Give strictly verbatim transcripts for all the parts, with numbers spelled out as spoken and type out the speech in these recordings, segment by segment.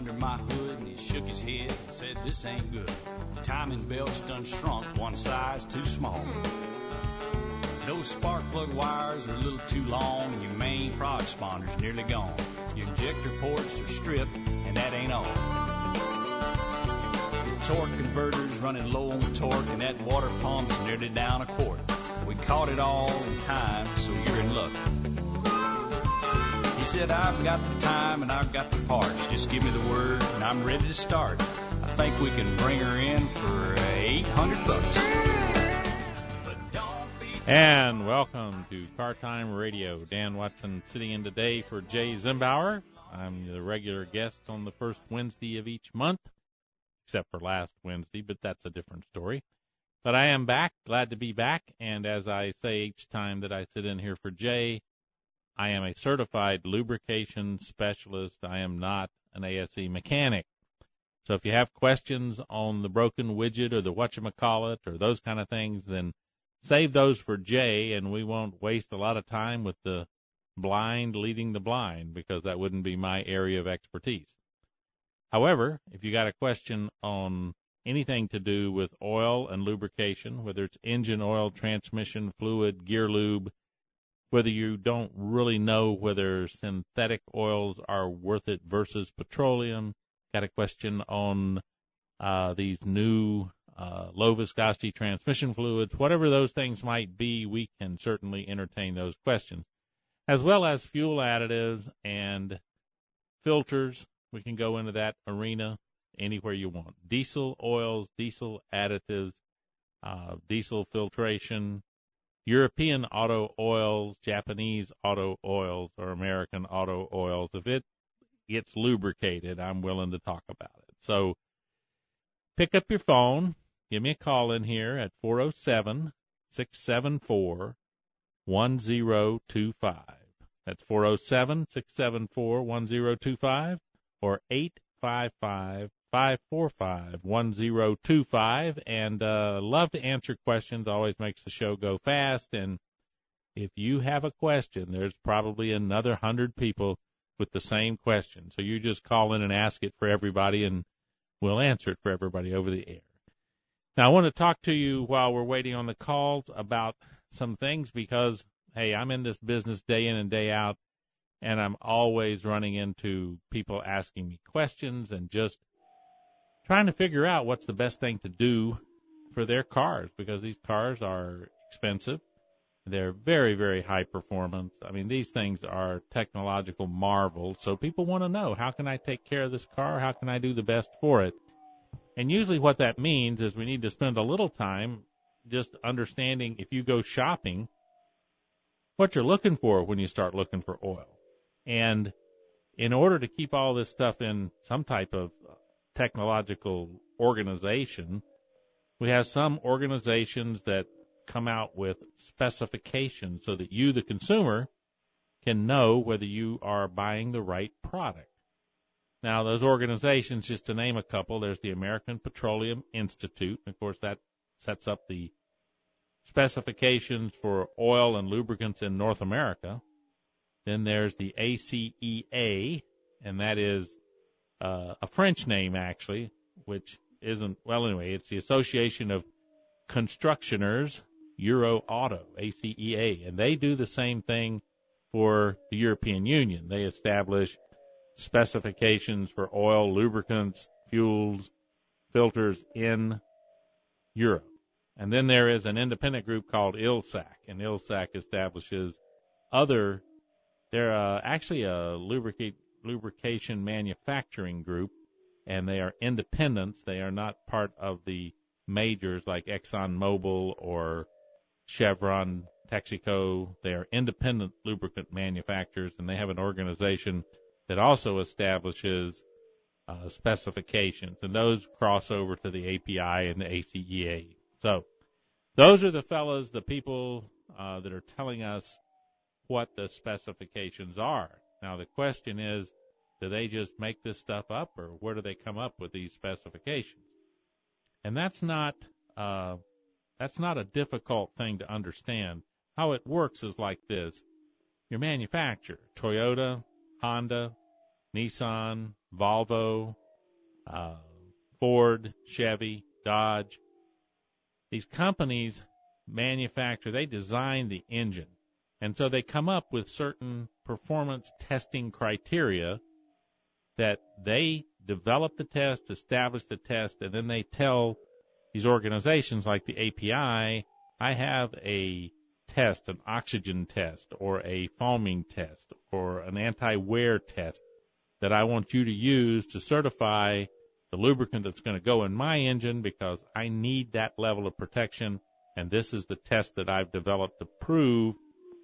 under my hood, and he shook his head and said, this ain't good. Timing belts done shrunk one size too small. Those spark plug wires are a little too long, and your main prod sponder's nearly gone. Your injector ports are stripped, and that ain't all. The torque converter's running low on torque, and that water pump's nearly down a quart. We caught it all in time, so you're in luck. He said, I've got the time and I've got the parts. Just give me the word and I'm ready to start. I think we can bring her in for eight hundred bucks. And welcome to Car Time Radio. Dan Watson sitting in today for Jay Zembower. I'm the regular guest on the first Wednesday of each month, except for last Wednesday, but that's a different story. But I am back, glad to be back, and as I say each time that I sit in here for Jay, I am a certified lubrication specialist. I am not an A S E mechanic. So if you have questions on the broken widget or the whatchamacallit or those kind of things, then save those for Jay, and we won't waste a lot of time with the blind leading the blind, because that wouldn't be my area of expertise. However, if you got a question on anything to do with oil and lubrication, whether it's engine oil, transmission fluid, gear lube, whether you don't really know whether synthetic oils are worth it versus petroleum, got a question on uh, these new uh, low viscosity transmission fluids, whatever those things might be, we can certainly entertain those questions, as well as fuel additives and filters. We can go into that arena anywhere you want. Diesel oils, diesel additives, uh, diesel filtration, European auto oils, Japanese auto oils, or American auto oils. If it gets lubricated, I'm willing to talk about it. So pick up your phone. Give me a call in here at four oh seven, six seven four, one oh two five. That's four oh seven, six seven four, one oh two five or eight five five, five four five, one oh two five. five four five, one oh two five, and uh, love to answer questions. Always makes the show go fast, and if you have a question, there's probably another hundred people with the same question, so you just call in and ask it for everybody, and we'll answer it for everybody over the air. Now, I want to talk to you while we're waiting on the calls about some things, because, hey, I'm in this business day in and day out, and I'm always running into people asking me questions and just trying to figure out what's the best thing to do for their cars, because these cars are expensive. They're very, very high performance. I mean, these things are technological marvels. So people want to know, how can I take care of this car? How can I do the best for it? And usually what that means is we need to spend a little time just understanding, if you go shopping, what you're looking for when you start looking for oil. And in order to keep all this stuff in some type of technological organization, we have some organizations that come out with specifications so that you, the consumer, can know whether you are buying the right product. Now, those organizations, just to name a couple, there's the American Petroleum Institute. Of course, that sets up the specifications for oil and lubricants in North America. Then there's the A C E A, and that is Uh, a French name, actually, which isn't, well, anyway, it's the Association of Constructioners Euro Auto, A C E A, and they do the same thing for the European Union. They establish specifications for oil, lubricants, fuels, filters in Europe. And then there is an independent group called ILSAC, and ILSAC establishes other, they're uh, actually a lubricant, lubrication manufacturing group, and they are independents. They are not part of the majors like Exxon Mobil or Chevron, Texaco. They are independent lubricant manufacturers, and they have an organization that also establishes uh, specifications, and those cross over to the A P I and the A C E A. So those are the fellas, the people uh, that are telling us what the specifications are. Now, the question is, do they just make this stuff up, or where do they come up with these specifications? And that's not uh, that's not a difficult thing to understand. How it works is like this. Your manufacturer, Toyota, Honda, Nissan, Volvo, uh, Ford, Chevy, Dodge. These companies manufacture, they design the engine. And so they come up with certain performance testing criteria that they develop the test, establish the test, and then they tell these organizations like the A P I, I have a test, an oxygen test or a foaming test or an anti-wear test that I want you to use to certify the lubricant that's going to go in my engine because I need that level of protection, and this is the test that I've developed to prove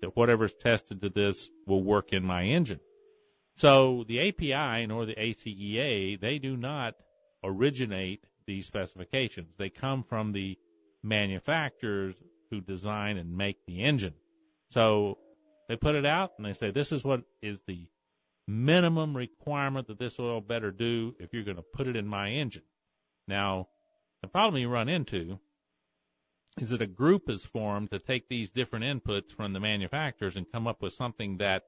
that whatever's tested to this will work in my engine. So the A P I nor the A C E A, they do not originate these specifications. They come from the manufacturers who design and make the engine. So they put it out and they say, this is what is the minimum requirement that this oil better do if you're going to put it in my engine. Now, the problem you run into is that a group is formed to take these different inputs from the manufacturers and come up with something that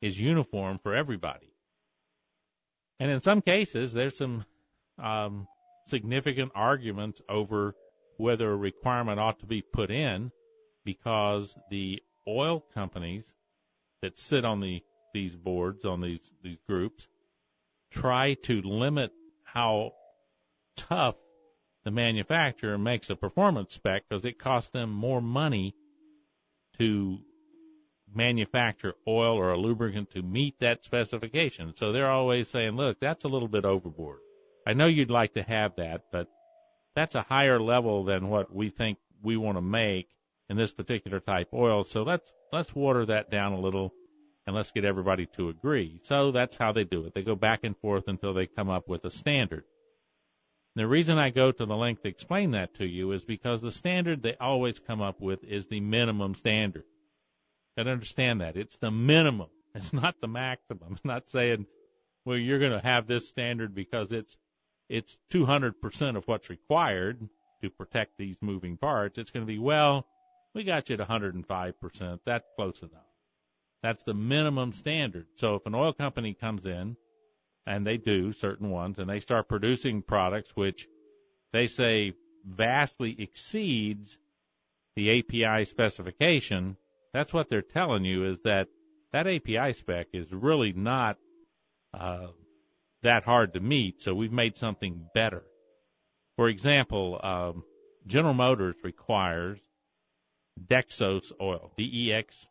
is uniform for everybody. And in some cases, there's some um, significant arguments over whether a requirement ought to be put in, because the oil companies that sit on the these boards, on these, these groups, try to limit how tough the manufacturer makes a performance spec, because it costs them more money to manufacture oil or a lubricant to meet that specification. So they're always saying, look, that's a little bit overboard. I know you'd like to have that, but that's a higher level than what we think we want to make in this particular type oil. So let's let's water that down a little and let's get everybody to agree. So that's how they do it. They go back and forth until they come up with a standard. The reason I go to the length to explain that to you is because the standard they always come up with is the minimum standard. Got to understand that. It's the minimum. It's not the maximum. It's not saying, well, you're going to have this standard because it's it's two hundred percent of what's required to protect these moving parts. It's going to be, well, we got you at one hundred five percent. That's close enough. That's the minimum standard. So if an oil company comes in, and they do, certain ones, and they start producing products which they say vastly exceeds the A P I specification, that's what they're telling you, is that that A P I spec is really not uh, that hard to meet, so we've made something better. For example, um, General Motors requires Dexos oil, D E X O S.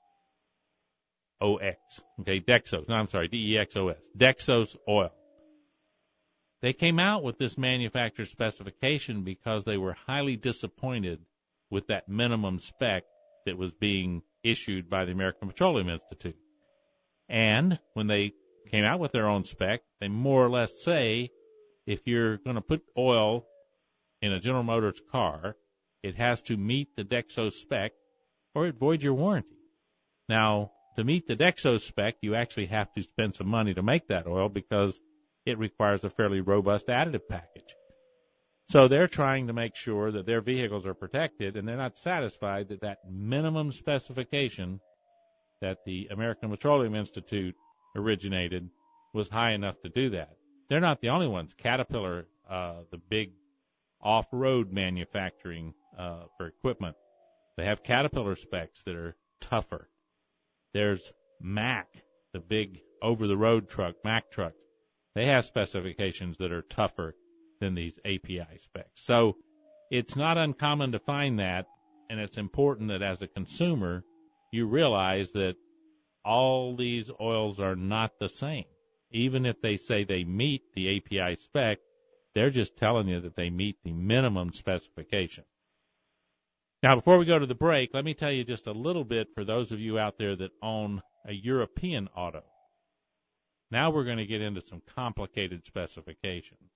O X, okay, Dexos, no, I'm sorry, D E X O S, Dexos oil. They came out with this manufacturer specification because they were highly disappointed with that minimum spec that was being issued by the American Petroleum Institute. And when they came out with their own spec, they more or less say, if you're going to put oil in a General Motors car, it has to meet the Dexos spec or it voids your warranty. Now, to meet the Dexos spec, you actually have to spend some money to make that oil because it requires a fairly robust additive package. So they're trying to make sure that their vehicles are protected, and they're not satisfied that that minimum specification that the American Petroleum Institute originated was high enough to do that. They're not the only ones. Caterpillar, uh, the big off-road manufacturing uh, for equipment, they have Caterpillar specs that are tougher. There's Mack, the big over-the-road truck, Mack trucks. They have specifications that are tougher than these A P I specs. So it's not uncommon to find that, and it's important that as a consumer, you realize that all these oils are not the same. Even if they say they meet the A P I spec, they're just telling you that they meet the minimum specification. Now, before we go to the break, let me tell you just a little bit for those of you out there that own a European auto. Now we're going to get into some complicated specifications.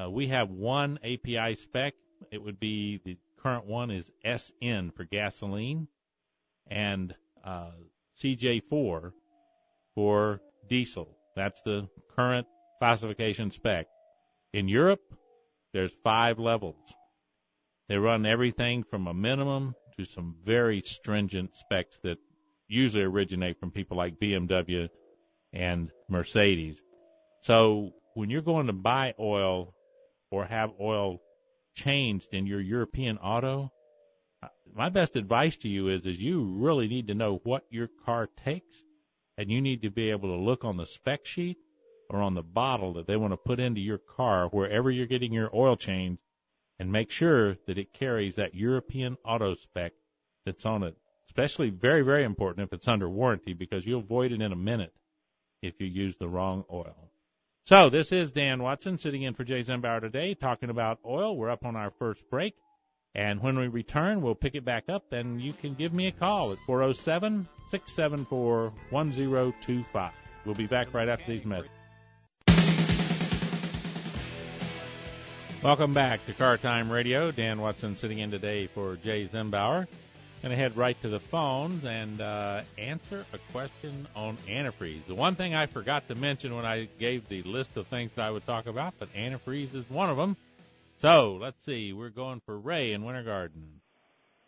Uh, we have one A P I spec. It would be, the current one is S N for gasoline and uh, C J four for diesel. That's the current classification spec. In Europe, there's five levels. They run everything from a minimum to some very stringent specs that usually originate from people like B M W and Mercedes. So when you're going to buy oil or have oil changed in your European auto, my best advice to you is, is you really need to know what your car takes, and you need to be able to look on the spec sheet or on the bottle that they want to put into your car wherever you're getting your oil changed, and make sure that it carries that European auto spec that's on it. Especially very, very important if it's under warranty, because you'll void it in a minute if you use the wrong oil. So this is Dan Watson sitting in for Jay Zembower today, talking about oil. We're up on our first break. And when we return, we'll pick it back up, and you can give me a call at four oh seven, six seven four, one oh two five. We'll be back right after these messages. Welcome back to Car Time Radio. Dan Watson sitting in today for Jay Zembower. Going to head right to the phones and uh, answer a question on antifreeze. The one thing I forgot to mention when I gave the list of things that I would talk about, but antifreeze is one of them. So, let's see. We're going for Ray in Winter Garden.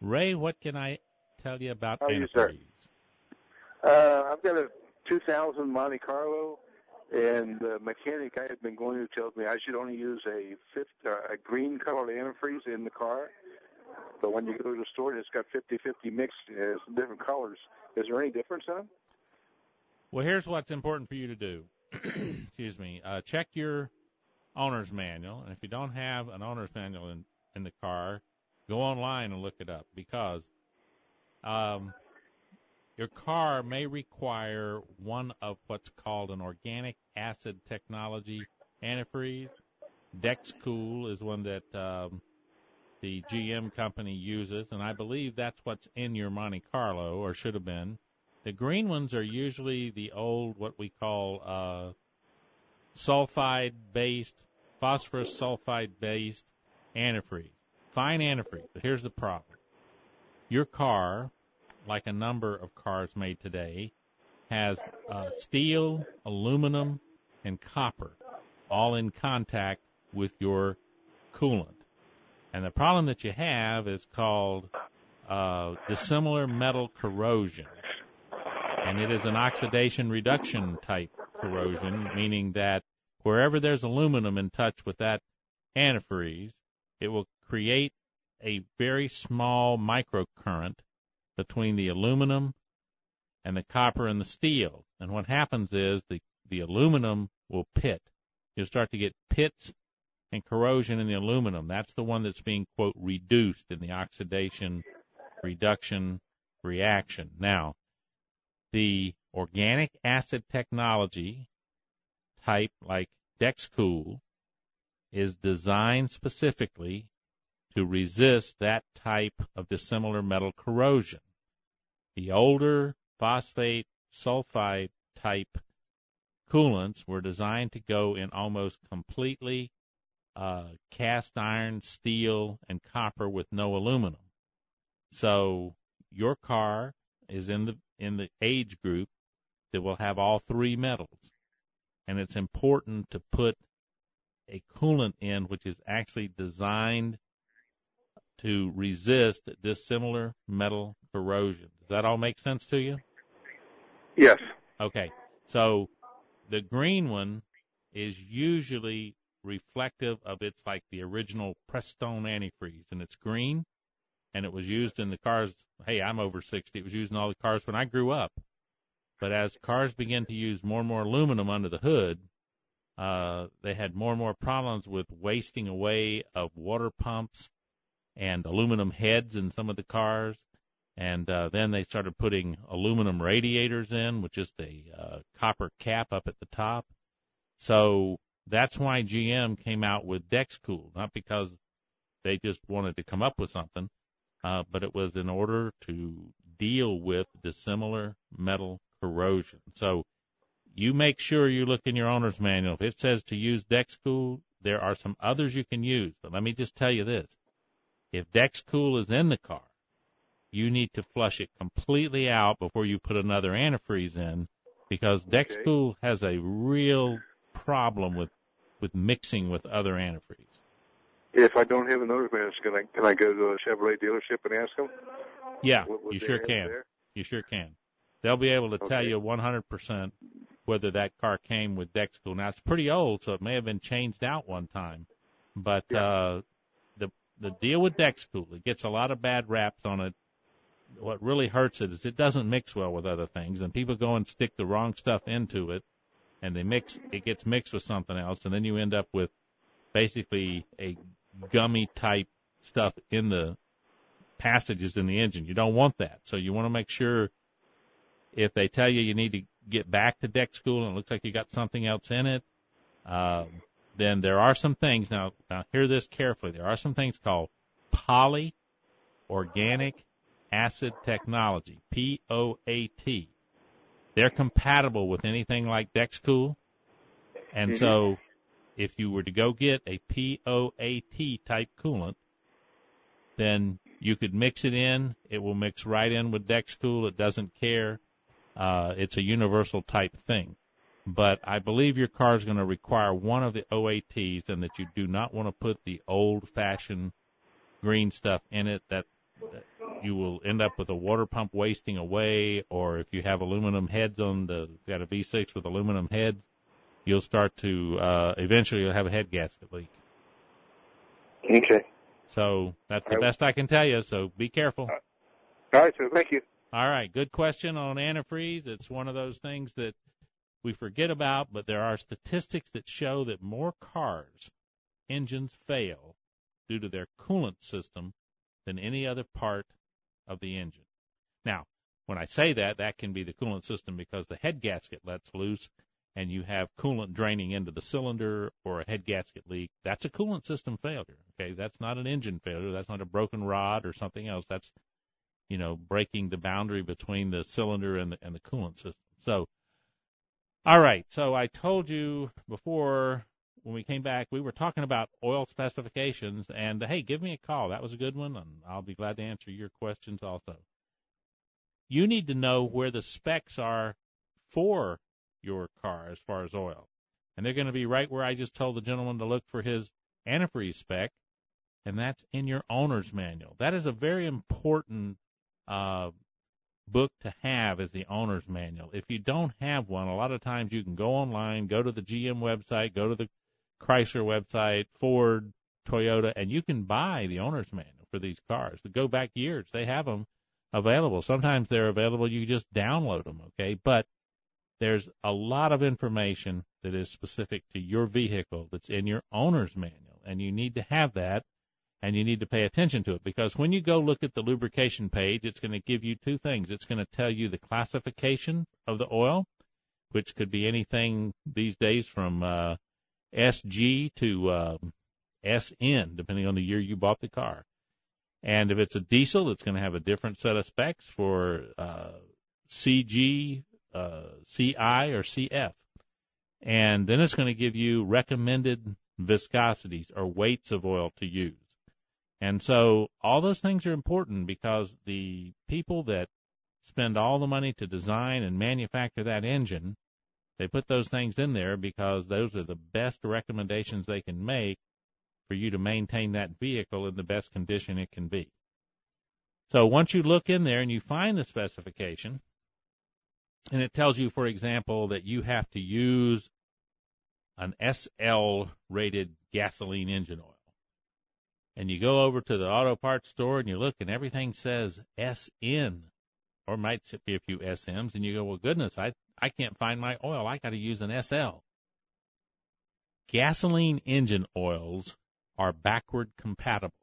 Ray, what can I tell you about How antifreeze? You, uh, I've got a two thousand Monte Carlo, and the mechanic I had been going to tells me I should only use a, fifth, uh, a green-colored antifreeze in the car. But when you go to the store and it's got fifty-fifty mixed, it's different colors. Is there any difference in them? Well, here's what's important for you to do. Excuse me. Uh, check your owner's manual, and if you don't have an owner's manual in, in the car, go online and look it up, because um, your car may require one of what's called an organic acid technology antifreeze. Dexcool is one that um, the G M company uses, and I believe that's what's in your Monte Carlo, or should have been. The green ones are usually the old, what we call uh, sulfide-based, phosphorus sulfide-based antifreeze, fine antifreeze. But here's the problem. Your car, like a number of cars made today, has uh, steel, aluminum, and copper all in contact with your coolant. And the problem that you have is called uh, dissimilar metal corrosion. And it is an oxidation reduction type corrosion, meaning that wherever there's aluminum in touch with that antifreeze, it will create a very small microcurrent between the aluminum and the copper and the steel. And what happens is the, the aluminum will pit. You'll start to get pits and corrosion in the aluminum. That's the one that's being, quote, reduced in the oxidation reduction reaction. Now, the organic acid technology type, like Dexcool, is designed specifically to resist that type of dissimilar metal corrosion. The older phosphate sulfide type coolants were designed to go in almost completely Uh, cast iron, steel, and copper with no aluminum. So your car is in the in the age group that will have all three metals, and it's important to put a coolant in which is actually designed to resist dissimilar metal corrosion. Does that all make sense to you? Yes. Okay. So the green one is usually reflective of its, like the original Prestone antifreeze, and it's green, and it was used in the cars. Hey, I'm over sixty. It was used in all the cars when I grew up. But as cars began to use more and more aluminum under the hood, uh, they had more and more problems with wasting away of water pumps and aluminum heads in some of the cars. And uh, then they started putting aluminum radiators in with just a uh, copper cap up at the top. So that's why G M came out with Dexcool, not because they just wanted to come up with something, uh, but it was in order to deal with dissimilar metal corrosion. So you make sure you look in your owner's manual. If it says to use Dexcool, there are some others you can use. But let me just tell you this. If Dexcool is in the car, you need to flush it completely out before you put another antifreeze in, because okay, Dexcool has a real problem with with mixing with other antifreeze. If I don't have an owner's manual, can I, can I go to a Chevrolet dealership and ask them? Yeah, you sure can. There? You sure can. They'll be able to okay. tell you one hundred percent whether that car came with Dexco. Now, it's pretty old, so it may have been changed out one time. But yeah. uh, the the deal with Dexco, it gets a lot of bad raps on it. What really hurts it is it doesn't mix well with other things, and people go and stick the wrong stuff into it, and they mix. It gets mixed with something else, and then you end up with basically a gummy-type stuff in the passages in the engine. You don't want that. So you want to make sure if they tell you you need to get back to Dexcool and it looks like you got something else in it, uh, then there are some things. Now, now, hear this carefully. There are some things called polyorganic acid technology, P O A T. They're compatible with anything like Dexcool. And mm-hmm. so if you were to go get a P O A T-type coolant, then you could mix it in. It will mix right in with Dexcool. It doesn't care. Uh, it's a universal type thing. But I believe your car is going to require one of the O A Ts, and that you do not want to put the old-fashioned green stuff in it. That, that you will end up with a water pump wasting away, or if you have aluminum heads on the – got a V six with aluminum heads, you'll start to uh, – eventually you'll have a head gasket leak. Okay. So that's the best I can tell you, so be careful. All right, sir. Thank you. All right. Good question on antifreeze. It's one of those things that we forget about, but there are statistics that show that more cars' engines fail due to their coolant system than any other part of the engine. Now, when I say that, that can be the coolant system because the head gasket lets loose and you have coolant draining into the cylinder or a head gasket leak. That's a coolant system failure, okay? That's not an engine failure. That's not a broken rod or something else. That's, you know, breaking the boundary between the cylinder and the, and the coolant system. So, all right, so I told you before when we came back, we were talking about oil specifications, and, hey, give me a call. That was a good one, and I'll be glad to answer your questions also. You need to know where the specs are for your car as far as oil. And they're going to be right where I just told the gentleman to look for his antifreeze spec, and that's in your owner's manual. That is a very important uh, book to have, is the owner's manual. If you don't have one, a lot of times you can go online, go to the G M website, go to the Chrysler website, Ford, Toyota, and you can buy the owner's manual for these cars. To go back years, they have them available. Sometimes they're available. You just download them, okay? But there's a lot of information that is specific to your vehicle that's in your owner's manual, and you need to have that, and you need to pay attention to it, because when you go look at the lubrication page, it's going to give you two things. It's going to tell you the classification of the oil, which could be anything these days from uh, S G to uh, S N, depending on the year you bought the car. And if it's a diesel, it's going to have a different set of specs for uh, C G, Uh, C I or C F, and then it's going to give you recommended viscosities or weights of oil to use. And so all those things are important, because the people that spend all the money to design and manufacture that engine, they put those things in there because those are the best recommendations they can make for you to maintain that vehicle in the best condition it can be. So once you look in there and you find the specification, and it tells you, for example, that you have to use an S L rated gasoline engine oil. And you go over to the auto parts store and you look, and everything says S N, or might be a few S Ms, and you go, well, goodness, I, I can't find my oil. I got to use an S L. Gasoline engine oils are backward compatible.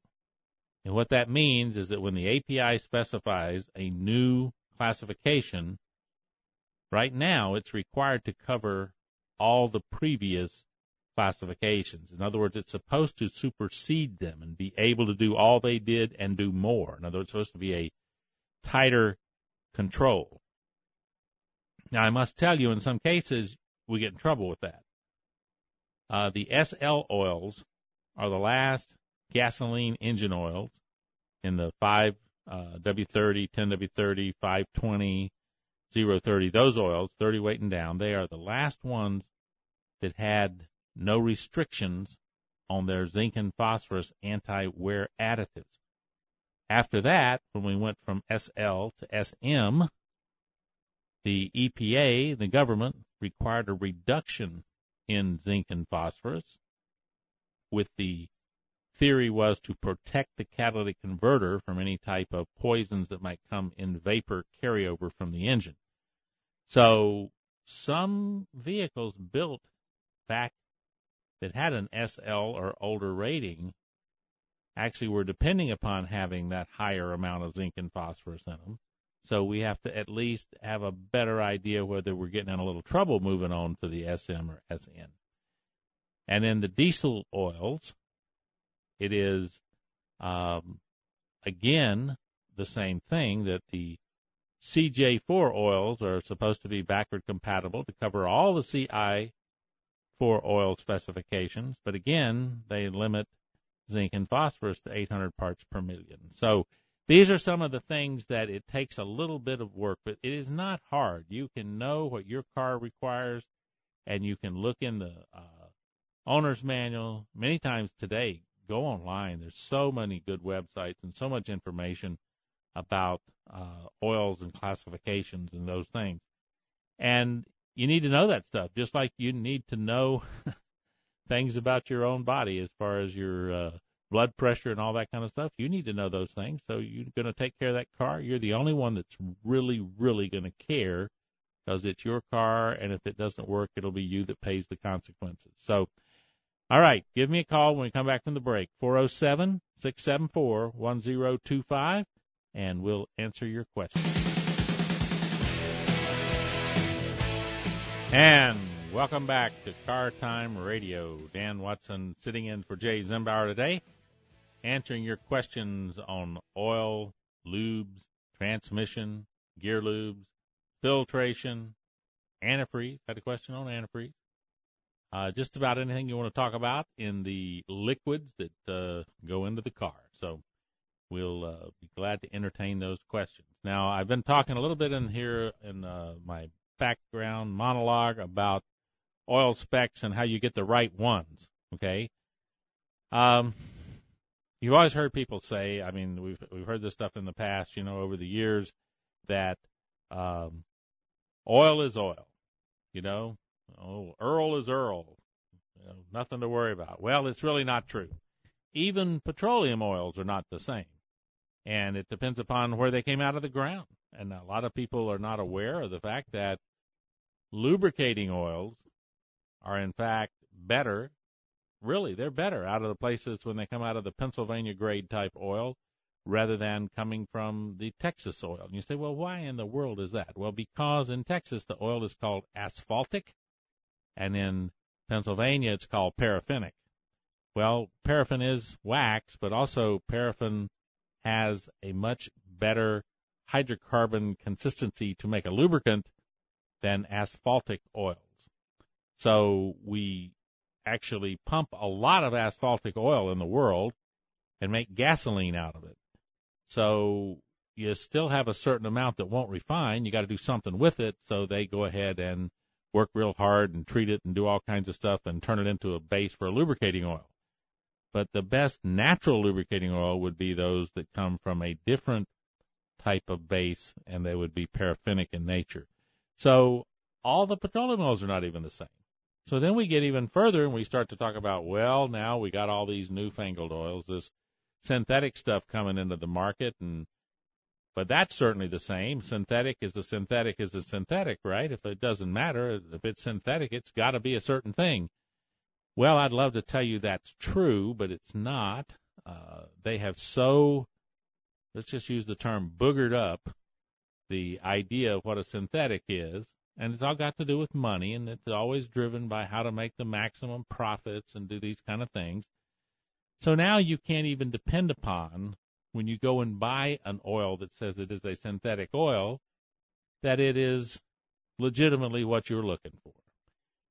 And what that means is that when the A P I specifies a new classification, right now, it's required to cover all the previous classifications. In other words, it's supposed to supersede them and be able to do all they did and do more. In other words, it's supposed to be a tighter control. Now, I must tell you, in some cases, we get in trouble with that. Uh, the S L oils are the last gasoline engine oils in the five W thirty, uh, ten W thirty, five twenty, zero thirty, those oils, thirty weight and down, they are the last ones that had no restrictions on their zinc and phosphorus anti-wear additives. After that, when we went from S L to S M, the E P A, the government, required a reduction in zinc and phosphorus, with the theory was to protect the catalytic converter from any type of poisons that might come in vapor carryover from the engine. So some vehicles built back that had an S L or older rating actually were depending upon having that higher amount of zinc and phosphorus in them. So we have to at least have a better idea whether we're getting in a little trouble moving on to the S M or S N. And in the diesel oils, it is, um, again, the same thing, that the C J four oils are supposed to be backward compatible to cover all the C I four oil specifications, but again, they limit zinc and phosphorus to eight hundred parts per million. So these are some of the things that it takes a little bit of work, but it is not hard. You can know what your car requires, and you can look in the uh, owner's manual. Many times today, go online. There's so many good websites and so much information about uh, oils and classifications and those things. And you need to know that stuff, just like you need to know things about your own body as far as your uh, blood pressure and all that kind of stuff. You need to know those things, so you're going to take care of that car. You're the only one that's really, really going to care, because it's your car, and if it doesn't work, it'll be you that pays the consequences. So, all right, give me a call when we come back from the break, four oh seven, six seven four, one oh two five, and we'll answer your question. And welcome back to Car Time Radio. Dan Watson sitting in for Jay Zembower today, answering your questions on oil, lubes, transmission, gear lubes, filtration, antifreeze. Had a question on antifreeze. Uh, just about anything you want to talk about in the liquids that uh, go into the car. So we'll uh, be glad to entertain those questions. Now, I've been talking a little bit in here in uh, my background monologue about oil specs and how you get the right ones, okay? Um, you've always heard people say, I mean, we've we've heard this stuff in the past, you know, over the years, that um, oil is oil, you know? Oh, Earl is Earl, you know, nothing to worry about. Well, it's really not true. Even petroleum oils are not the same, and it depends upon where they came out of the ground. And a lot of people are not aware of the fact that lubricating oils are, in fact, better. Really, they're better out of the places when they come out of the Pennsylvania-grade type oil rather than coming from the Texas oil. And you say, well, why in the world is that? Well, because in Texas the oil is called asphaltic, and in Pennsylvania it's called paraffinic. Well, paraffin is wax, but also paraffin has a much better hydrocarbon consistency to make a lubricant than asphaltic oils. So we actually pump a lot of asphaltic oil in the world and make gasoline out of it. So you still have a certain amount that won't refine. You got to do something with it, so they go ahead and work real hard and treat it and do all kinds of stuff and turn it into a base for a lubricating oil. But the best natural lubricating oil would be those that come from a different type of base, and they would be paraffinic in nature. So all the petroleum oils are not even the same. So then we get even further, and we start to talk about, well, now we got all these newfangled oils, this synthetic stuff coming into the market, and but that's certainly the same. Synthetic is the synthetic is the synthetic, right? If it doesn't matter, if it's synthetic, it's got to be a certain thing. Well, I'd love to tell you that's true, but it's not. Uh, they have so... Let's just use the term boogered up the idea of what a synthetic is, and it's all got to do with money, and it's always driven by how to make the maximum profits and do these kind of things. So now you can't even depend upon, when you go and buy an oil that says it is a synthetic oil, that it is legitimately what you're looking for.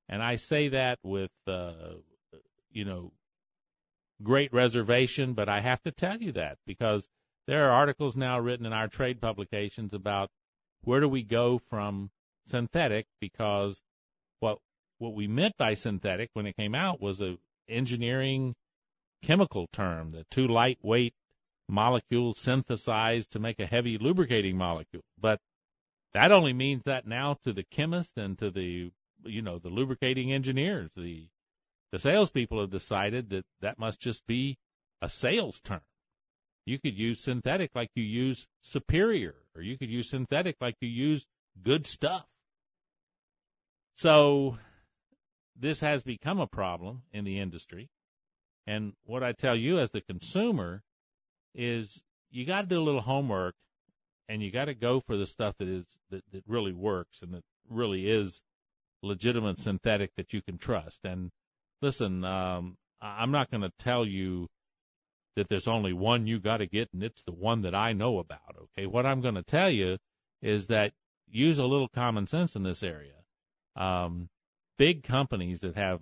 And I say that with, uh, you know, great reservation, but I have to tell you that, because there are articles now written in our trade publications about where do we go from synthetic, because what what we meant by synthetic when it came out was an engineering chemical term, the two lightweight molecules synthesized to make a heavy lubricating molecule. But that only means that now to the chemist and to the you know, the lubricating engineers, the the salespeople have decided that that must just be a sales term. You could use synthetic like you use superior, or you could use synthetic like you use good stuff. So this has become a problem in the industry. And what I tell you as the consumer is you got to do a little homework, and you got to go for the stuff that is that, that really works and that really is legitimate synthetic that you can trust. And listen, um, I'm not going to tell you that there's only one you got to get, and it's the one that I know about, okay? What I'm going to tell you is that use a little common sense in this area. Um, big companies that have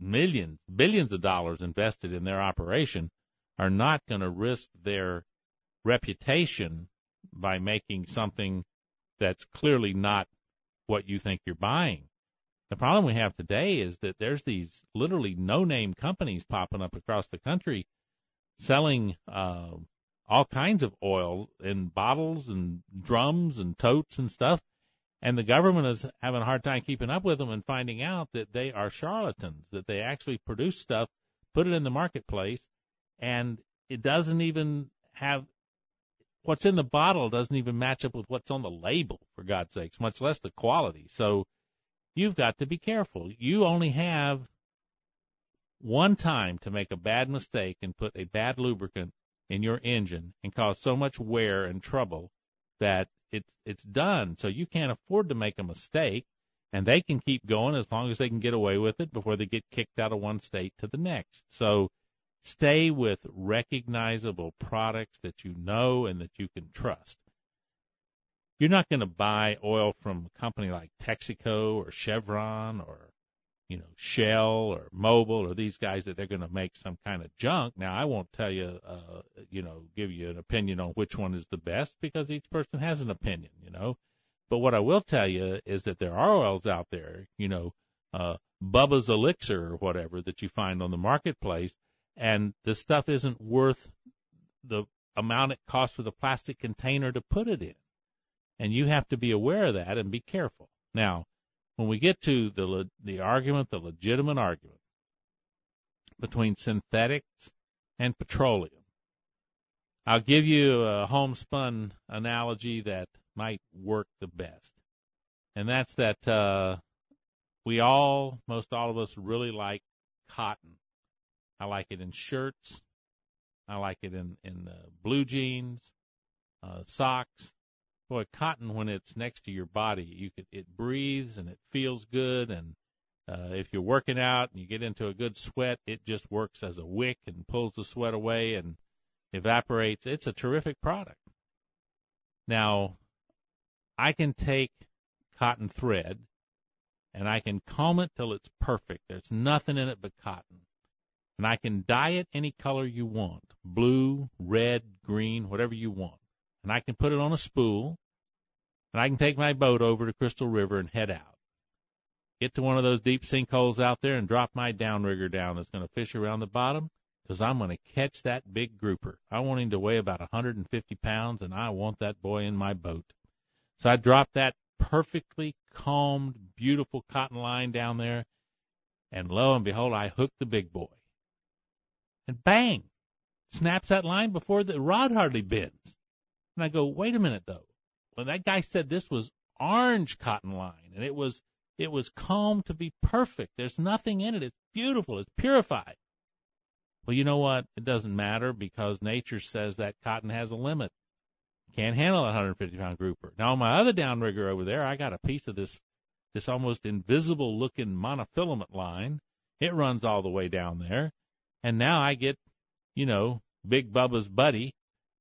millions, billions of dollars invested in their operation are not going to risk their reputation by making something that's clearly not what you think you're buying. The problem we have today is that there's these literally no-name companies popping up across the country selling uh, all kinds of oil in bottles and drums and totes and stuff, and the government is having a hard time keeping up with them and finding out that they are charlatans, that they actually produce stuff, put it in the marketplace, and it doesn't even have what's in the bottle doesn't even match up with what's on the label, for God's sakes, much less the quality. So you've got to be careful. You only have one time to make a bad mistake and put a bad lubricant in your engine and cause so much wear and trouble that it's it's done. So you can't afford to make a mistake, and they can keep going as long as they can get away with it before they get kicked out of one state to the next. So stay with recognizable products that you know and that you can trust. You're not going to buy oil from a company like Texaco or Chevron or, you know, Shell or Mobil or these guys that they're going to make some kind of junk. Now, I won't tell you, uh, you know, give you an opinion on which one is the best because each person has an opinion, you know. But what I will tell you is that there are oils out there, you know, uh, Bubba's Elixir or whatever that you find on the marketplace, and the stuff isn't worth the amount it costs for the plastic container to put it in. And you have to be aware of that and be careful. Now, when we get to the le- the argument, the legitimate argument between synthetics and petroleum, I'll give you a homespun analogy that might work the best. And that's that uh, we all, most all of us, really like cotton. I like it in shirts. I like it in, in uh, blue jeans, uh, socks. Boy, cotton, when it's next to your body, you could, it breathes and it feels good. And uh, if you're working out and you get into a good sweat, it just works as a wick and pulls the sweat away and evaporates. It's a terrific product. Now, I can take cotton thread and I can comb it till it's perfect. There's nothing in it but cotton. And I can dye it any color you want, blue, red, green, whatever you want. And I can put it on a spool, and I can take my boat over to Crystal River and head out. Get to one of those deep sinkholes out there and drop my downrigger down that's going to fish around the bottom, because I'm going to catch that big grouper. I want him to weigh about one hundred fifty pounds, and I want that boy in my boat. So I drop that perfectly combed, beautiful cotton line down there, and lo and behold, I hook the big boy. And bang, snaps that line before the rod hardly bends. And I go, wait a minute, though. Well, that guy said this was orange cotton line, and it was it was combed to be perfect. There's nothing in it. It's beautiful. It's purified. Well, you know what? It doesn't matter because nature says that cotton has a limit. Can't handle a one hundred fifty pound grouper. Now, on my other downrigger over there, I got a piece of this this almost invisible-looking monofilament line. It runs all the way down there, and now I get, you know, Big Bubba's buddy,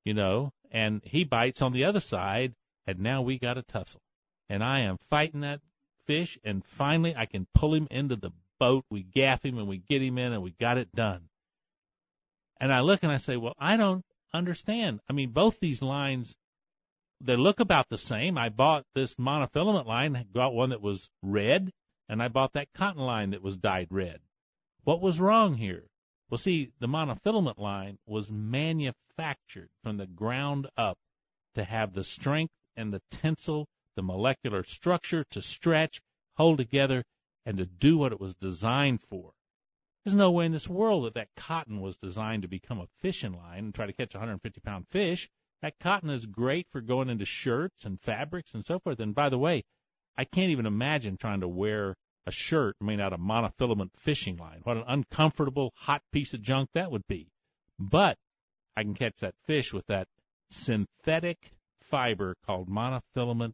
you know, and he bites on the other side, and now we got a tussle. And I am fighting that fish, and finally I can pull him into the boat. We gaff him, and we get him in, and we got it done. And I look, and I say, well, I don't understand. I mean, both these lines, they look about the same. I bought this monofilament line, I got one that was red, and I bought that cotton line that was dyed red. What was wrong here? Well, see, the monofilament line was manufactured from the ground up to have the strength and the tensile, the molecular structure to stretch, hold together, and to do what it was designed for. There's no way in this world that that cotton was designed to become a fishing line and try to catch a one hundred fifty pound fish. That cotton is great for going into shirts and fabrics and so forth. And, by the way, I can't even imagine trying to wear a shirt made out of monofilament fishing line. What an uncomfortable, hot piece of junk that would be. But I can catch that fish with that synthetic fiber called monofilament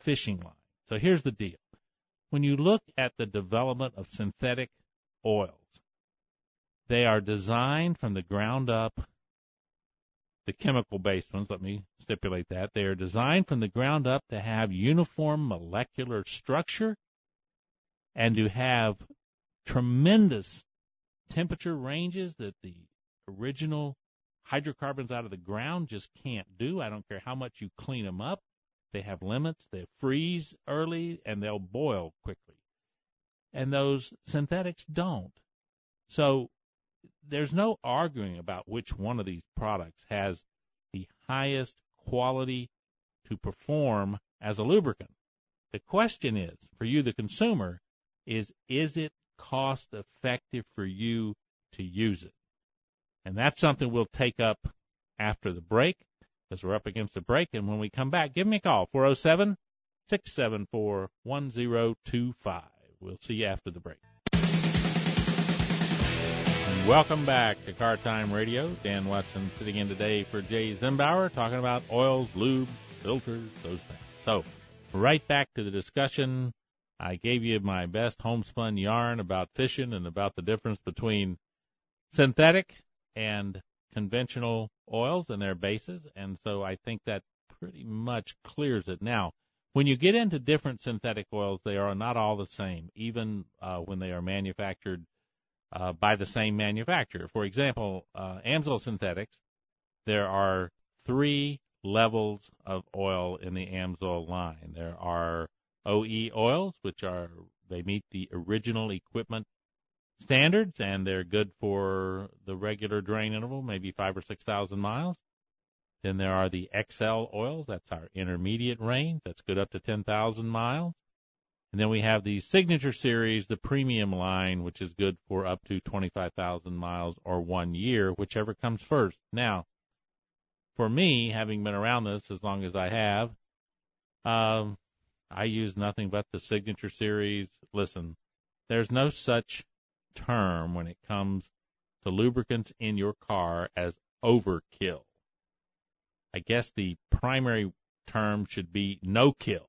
fishing line. So here's the deal. When you look at the development of synthetic oils, they are designed from the ground up. The chemical-based ones, let me stipulate that, they are designed from the ground up to have uniform molecular structure and to have tremendous temperature ranges that the original hydrocarbons out of the ground just can't do. I don't care how much you clean them up. They have limits. They freeze early, and they'll boil quickly. And those synthetics don't. So there's no arguing about which one of these products has the highest quality to perform as a lubricant. The question is, for you, the consumer, is is it cost effective for you to use it? And that's something we'll take up after the break, because we're up against the break. And when we come back, give me a call, four oh seven, six seven four, one oh two five. We'll see you after the break. Welcome back to Car Time Radio. Dan Watson sitting in today for Jay Zembower, talking about oils, lubes, filters, those things. So, right back to the discussion. I gave you my best homespun yarn about fishing and about the difference between synthetic and conventional oils and their bases, and so I think that pretty much clears it. Now, when you get into different synthetic oils, they are not all the same, even uh, when they are manufactured Uh, by the same manufacturer. For example, uh, AMSOIL synthetics, there are three levels of oil in the AMSOIL line. There are O E oils, which are, they meet the original equipment standards, and they're good for the regular drain interval, maybe five or six thousand miles. Then there are the X L oils. That's our intermediate range. That's good up to ten thousand miles. And then we have the Signature Series, the premium line, which is good for up to twenty-five thousand miles or one year, whichever comes first. Now, for me, having been around this as long as I have, um, I use nothing but the Signature Series. Listen, there's no such term when it comes to lubricants in your car as overkill. I guess the primary term should be no-kill.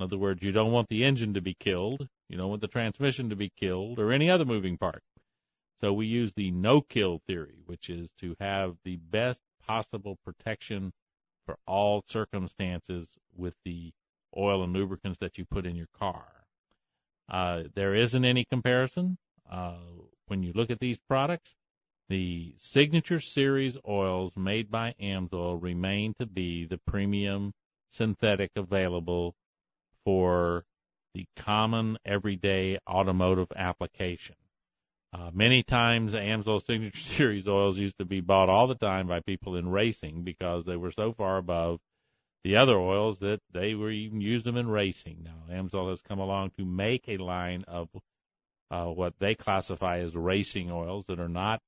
In other words, you don't want the engine to be killed, you don't want the transmission to be killed, or any other moving part. So we use the no-kill theory, which is to have the best possible protection for all circumstances with the oil and lubricants that you put in your car. Uh, there isn't any comparison. Uh, when you look at these products, the Signature Series oils made by AMSOIL remain to be the premium synthetic available for the common, everyday automotive application. Uh, many times, AMSOIL Signature Series oils used to be bought all the time by people in racing because they were so far above the other oils that they were even used them in racing. Now, AMSOIL has come along to make a line of uh, what they classify as racing oils that are not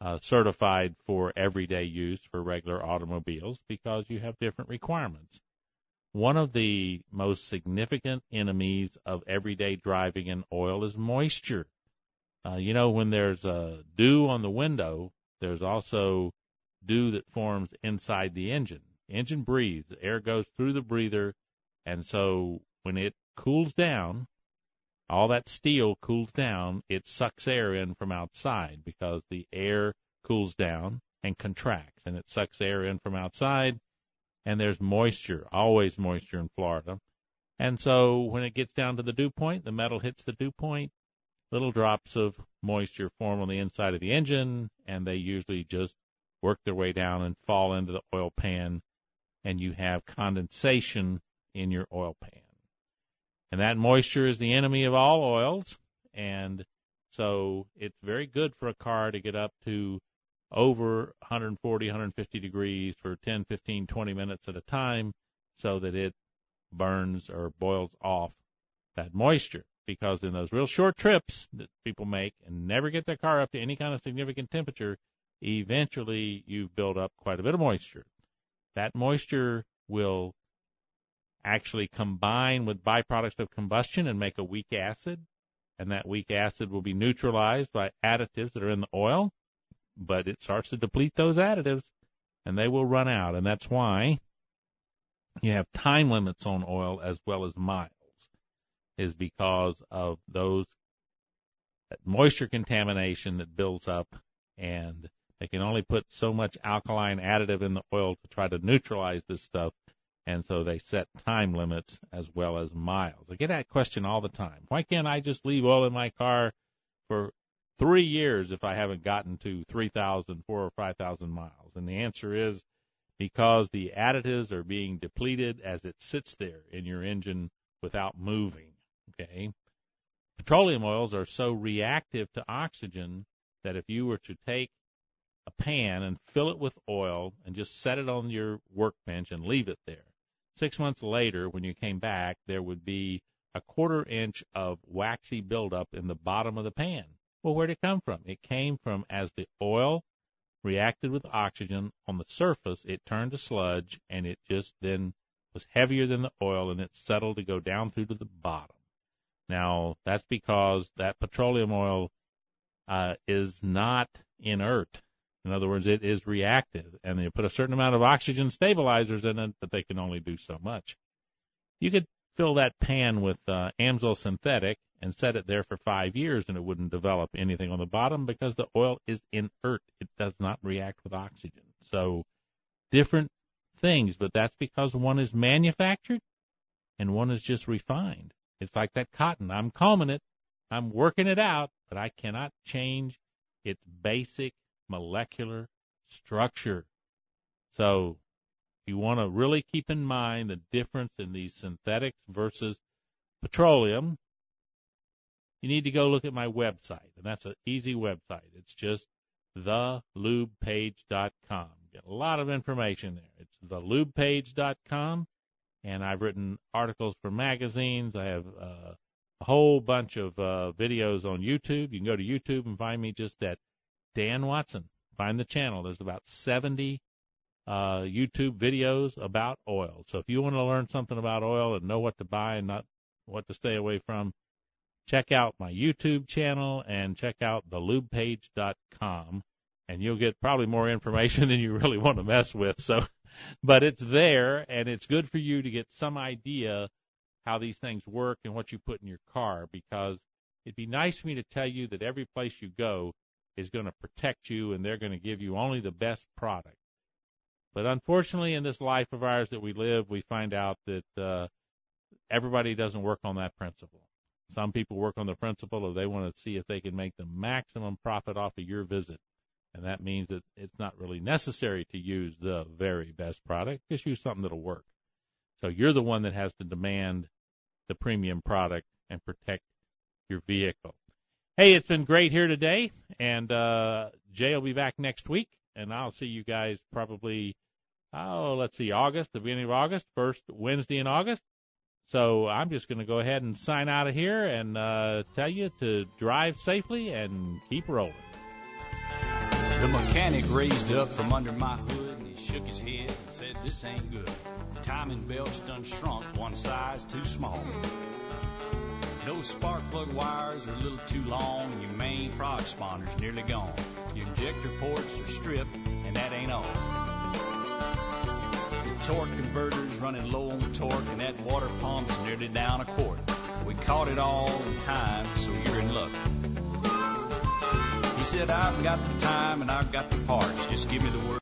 uh, certified for everyday use for regular automobiles because you have different requirements. One of the most significant enemies of everyday driving in oil is moisture. Uh, you know, when there's uh, dew on the window, there's also dew that forms inside the engine. The engine breathes. The air goes through the breather, and so when it cools down, all that steel cools down, it sucks air in from outside because the air cools down and contracts, and it sucks air in from outside. And there's moisture, always moisture in Florida. And so when it gets down to the dew point, the metal hits the dew point, little drops of moisture form on the inside of the engine, and they usually just work their way down and fall into the oil pan, and you have condensation in your oil pan. And that moisture is the enemy of all oils, and so it's very good for a car to get up to over one forty, one fifty degrees for ten, fifteen, twenty minutes at a time so that it burns or boils off that moisture, because in those real short trips that people make and never get their car up to any kind of significant temperature, eventually you've built up quite a bit of moisture. That moisture will actually combine with byproducts of combustion and make a weak acid, and that weak acid will be neutralized by additives that are in the oil, but it starts to deplete those additives, and they will run out, and that's why you have time limits on oil as well as miles, is because of those that moisture contamination that builds up, and they can only put so much alkaline additive in the oil to try to neutralize this stuff, and so they set time limits as well as miles. I get that question all the time. Why can't I just leave oil in my car for three years if I haven't gotten to three thousand, four thousand, or five thousand miles? And the answer is because the additives are being depleted as it sits there in your engine without moving, okay? Petroleum oils are so reactive to oxygen that if you were to take a pan and fill it with oil and just set it on your workbench and leave it there, six months later, when you came back, there would be a quarter inch of waxy buildup in the bottom of the pan. Well, where did it come from? It came from as the oil reacted with oxygen on the surface, it turned to sludge, and it just then was heavier than the oil, and it settled to go down through to the bottom. Now, that's because that petroleum oil uh, is not inert. In other words, it is reactive, and they put a certain amount of oxygen stabilizers in it, but they can only do so much. You could fill that pan with uh, AMSOIL synthetic and set it there for five years, and it wouldn't develop anything on the bottom because the oil is inert. It does not react with oxygen. So different things, but that's because one is manufactured and one is just refined. It's like that cotton. I'm combing it. I'm working it out, but I cannot change its basic molecular structure. So you want to really keep in mind the difference in these synthetics versus petroleum. You need to go look at my website, and that's an easy website. It's just the lube page dot com. Get a lot of information there. It's the lube page dot com, and I've written articles for magazines. I have uh, a whole bunch of uh, videos on YouTube. You can go to YouTube and find me just at Dan Watson. Find the channel. There's about seventy uh, YouTube videos about oil. So if you want to learn something about oil and know what to buy and not what to stay away from, check out my YouTube channel and check out the lube page dot com, and you'll get probably more information than you really want to mess with. So, but it's there, and it's good for you to get some idea how these things work and what you put in your car, because it'd be nice for me to tell you that every place you go is going to protect you and they're going to give you only the best product. But unfortunately, in this life of ours that we live, we find out that uh, everybody doesn't work on that principle. Some people work on the principle of they want to see if they can make the maximum profit off of your visit. And that means that it's not really necessary to use the very best product. Just use something that'll work. So you're the one that has to demand the premium product and protect your vehicle. Hey, it's been great here today, and uh, Jay will be back next week, and I'll see you guys probably, oh, let's see, August, the beginning of August, first Wednesday in August. So I'm just going to go ahead and sign out of here and uh, tell you to drive safely and keep rolling. The mechanic raised up from under my hood, and he shook his head and said, "This ain't good. The timing belt's done shrunk one size too small. Those spark plug wires are a little too long, and your main prod sponder's nearly gone. Your injector ports are stripped, and that ain't all. The torque converter's running low on torque, and that water pump's nearly down a quart. We caught it all in time, so you're in luck." He said, "I've got the time and I've got the parts. Just give me the word."